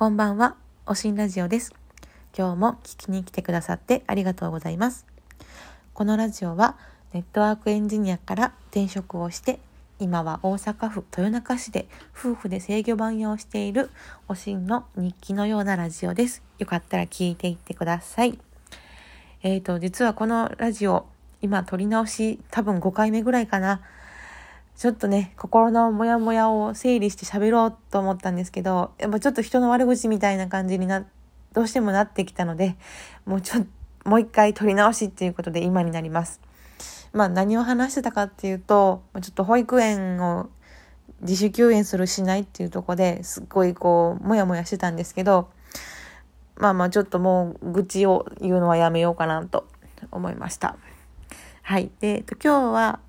こんばんは、おしんラジオです。今日も聞きに来てくださってありがとうございます。このラジオはネットワークエンジニアから転職をして、今は大阪府豊中市で夫婦で制御盤屋をしているおしんの日記のようなラジオです。よかったら聞いていってください。実はこのラジオ、今撮り直し多分5回目ぐらいかな。ちょっとね、心のモヤモヤを整理して喋ろうと思ったんですけど、やっぱちょっと人の悪口みたいな感じにどうしてもなってきたので、もう一回撮り直しっていうことで今になります。何を話してたかっていうと、ちょっと保育園を自主休園するしないっていうところですっごいモヤモヤしてたんですけど、ちょっともう愚痴を言うのはやめようかなと思いました。はい。で、今日は、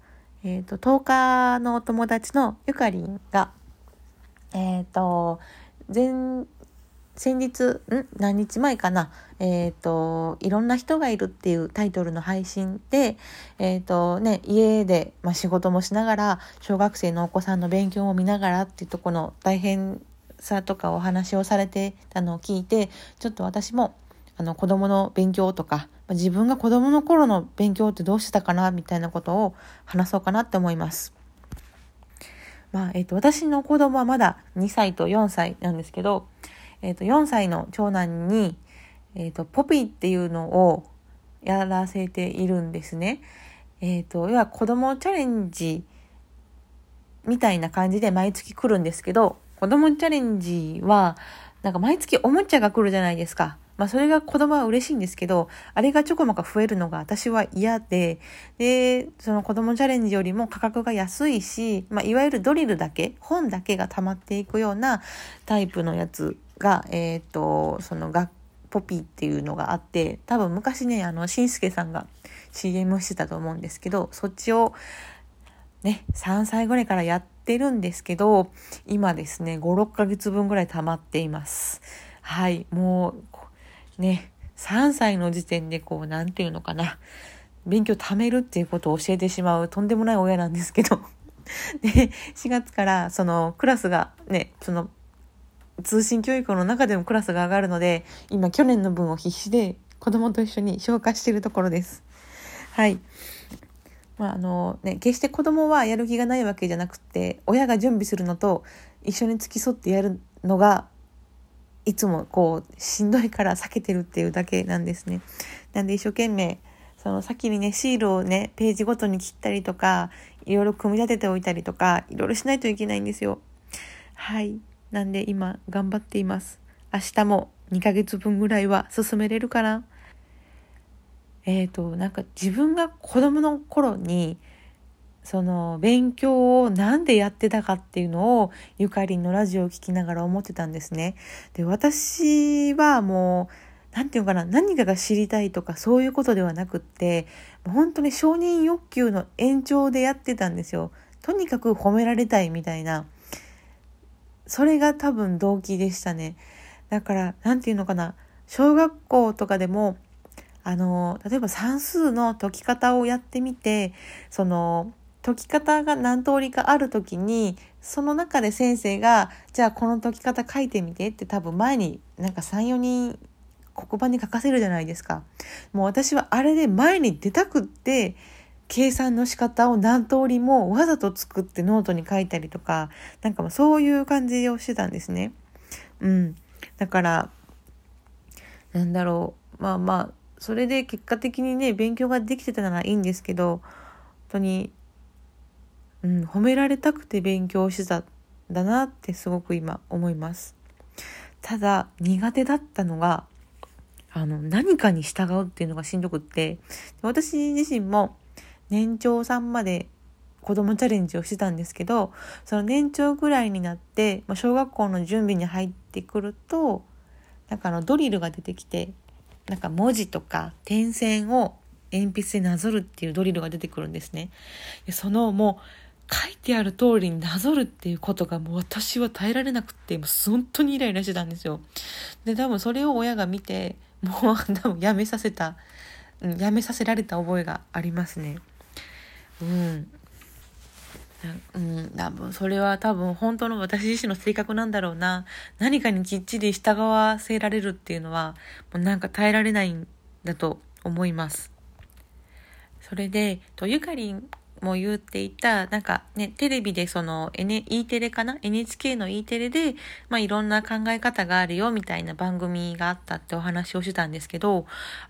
10日のお友達のゆかりんが、何日前かな、いろんな人がいるっていうタイトルの配信で、家で、仕事もしながら、小学生のお子さんの勉強を見ながらっていうとこの大変さとかお話をされてたのを聞いて、ちょっと私も子供の勉強とか、自分が子供の頃の勉強ってどうしてたかなみたいなことを話そうかなって思います。私の子供はまだ2歳と4歳なんですけど、4歳の長男に、ポピーっていうのをやらせているんですね。要は子供チャレンジみたいな感じで毎月来るんですけど、子供チャレンジはなんか毎月おもちゃが来るじゃないですか。それが子供は嬉しいんですけど、あれがちょこまか増えるのが私は嫌で、その子供チャレンジよりも価格が安いし、いわゆるドリルだけ、本だけが溜まっていくようなタイプのやつが、ポピーっていうのがあって、多分昔ね、しんすけさんが CM してたと思うんですけど、そっちをね、3歳ぐらいからやってるんですけど、今ですね、5、6ヶ月分ぐらい溜まっています。はい、もう、3歳の時点でなんていうのかな、勉強貯めるっていうことを教えてしまうとんでもない親なんですけどで4月からそのクラスがね、その通信教育の中でもクラスが上がるので、今去年の分を必死で子供と一緒に消化しているところです。はい。決して子供はやる気がないわけじゃなくて、親が準備するのと一緒に付き添ってやるのがいつもしんどいから避けてるっていうだけなんですね。なんで一生懸命その先にね、シールをね、ページごとに切ったりとか、いろいろ組み立てておいたりとか、いろいろしないといけないんですよ。はい。なんで今頑張っています。明日も2ヶ月分ぐらいは進めれるかな。自分が子供の頃にその勉強をなんでやってたかっていうのをゆかりんのラジオを聞きながら思ってたんですね。で、私はもう何かが知りたいとかそういうことではなくって、本当に承認欲求の延長でやってたんですよ。とにかく褒められたいみたいな、それが多分動機でしたね。だから小学校とかでも例えば算数の解き方をやってみて、その解き方が何通りかあるときに、その中で先生がじゃあこの解き方書いてみてって、多分前に3、4人黒板に書かせるじゃないですか。もう私はあれで前に出たくって、計算の仕方を何通りもわざと作ってノートに書いたりとか、そういう感じをしてたんですね。だからそれで結果的にね、勉強ができてたならいいんですけど、本当に褒められたくて勉強してたんだなってすごく今思います。ただ苦手だったのが何かに従うっていうのがしんどくって、私自身も年長さんまで子供チャレンジをしてたんですけど、その年長ぐらいになって、小学校の準備に入ってくるとドリルが出てきて、文字とか点線を鉛筆でなぞるっていうドリルが出てくるんですね。そのもう書いてある通りになぞるっていうことがもう私は耐えられなくて、もう本当にイライラしてたんですよ。で、多分それを親が見て、もう多分やめさせられた覚えがありますね。それは多分本当の私自身の性格なんだろうな。何かにきっちり従わせられるっていうのはもうなんか耐えられないんだと思います。それでゆかりんも言っていたなんかね、テレビでその E テレかな NHK の E テレで、いろんな考え方があるよみたいな番組があったってお話をしてたんですけど、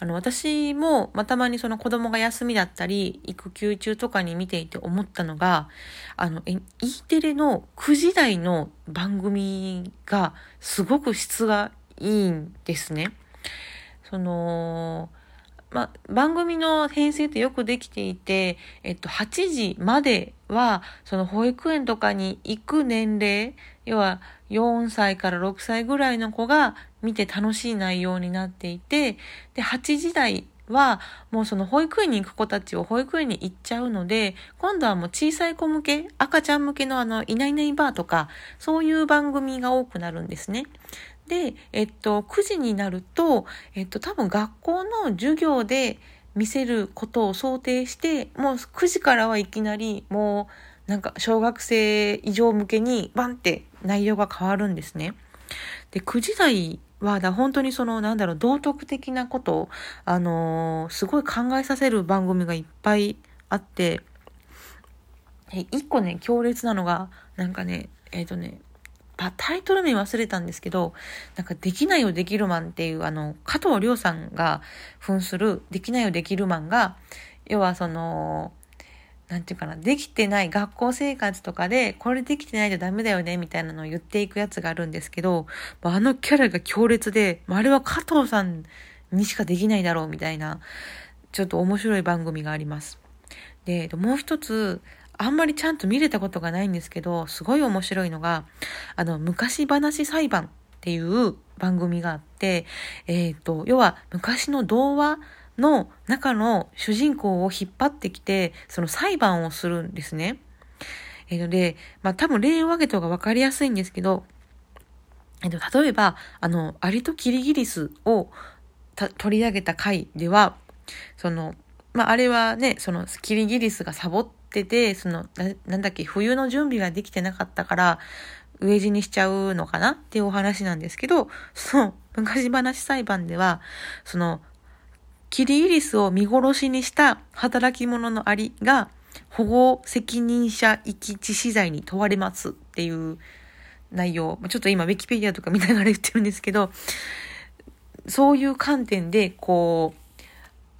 私もたまにその子供が休みだったり育休中とかに見ていて思ったのが、E テレの9時台の番組がすごく質がいいんですね。番組の編成ってよくできていて、8時までは、その保育園とかに行く年齢、要は4歳から6歳ぐらいの子が見て楽しい内容になっていて、で、8時台は、もうその保育園に行く子たちを保育園に行っちゃうので、今度はもう小さい子向け、赤ちゃん向けのいないいないばーとか、そういう番組が多くなるんですね。で、9時になると、多分学校の授業で見せることを想定して、もう9時からはいきなり、もうなんか小学生以上向けにバンって内容が変わるんですね。で、9時台は本当に道徳的なことを、すごい考えさせる番組がいっぱいあって、一個ね、強烈なのが、タイトル名忘れたんですけど、できないよできるマンっていう加藤亮さんが扮するできないよできるマンが、要はできてない学校生活とかでこれできてないとダメだよねみたいなのを言っていくやつがあるんですけど、キャラが強烈で、あれは加藤さんにしかできないだろうみたいな、ちょっと面白い番組があります。で、もう一つあんまりちゃんと見れたことがないんですけど、すごい面白いのが、昔話裁判っていう番組があって、要は昔の童話の中の主人公を引っ張ってきて、その裁判をするんですね。で、多分例を挙げた方が分かりやすいんですけど、例えば、アリとキリギリスを取り上げた回では、あれはね、キリギリスがサボって、冬の準備ができてなかったから飢え死にしちゃうのかなっていうお話なんですけど、その昔話裁判では、キリギリスを見殺しにした働き者のアリが保護責任者遺棄致死罪に問われますっていう内容、ちょっと今ウィキペディアとか見ながら言ってるんですけど、そういう観点でお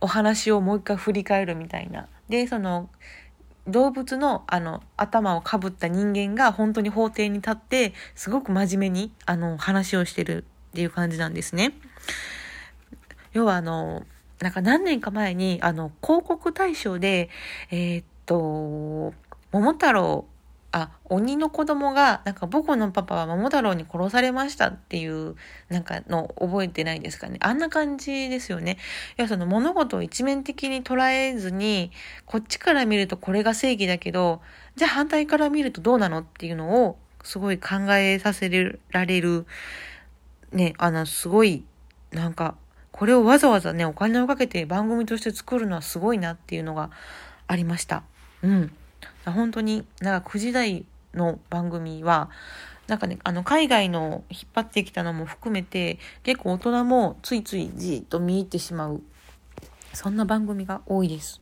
話をもう一回振り返るみたいな。で、動物の頭をかぶった人間が本当に法廷に立ってすごく真面目に話をしてるっていう感じなんですね。要は何年か前に広告大賞で桃太郎鬼の子供が僕のパパは桃太郎に殺されましたっていうの覚えてないですかね。あんな感じですよね。いや、物事を一面的に捉えずに、こっちから見るとこれが正義だけど、じゃあ反対から見るとどうなのっていうのをすごい考えさせられるね。すごいこれをわざわざね、お金をかけて番組として作るのはすごいなっていうのがありました。本当に9時台の番組は海外の引っ張ってきたのも含めて、結構大人もついついじーっと見入ってしまう、そんな番組が多いです。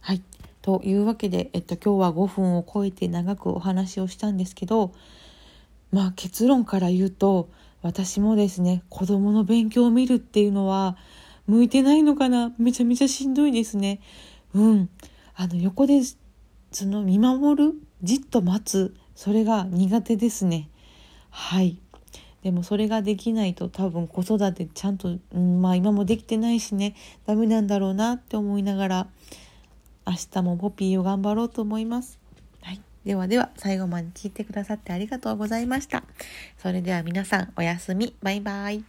はい、というわけで、今日は5分を超えて長くお話をしたんですけど、結論から言うと、私もですね、子供の勉強を見るっていうのは向いてないのかな。めちゃめちゃしんどいですね。横で見守る、じっと待つ、それが苦手ですね。はい。でもそれができないと、多分子育てちゃんと、今もできてないしね、ダメなんだろうなって思いながら、明日もポピーを頑張ろうと思います。はい。ではでは、最後まで聞いてくださってありがとうございました。それでは皆さん、おやすみ。バイバイ。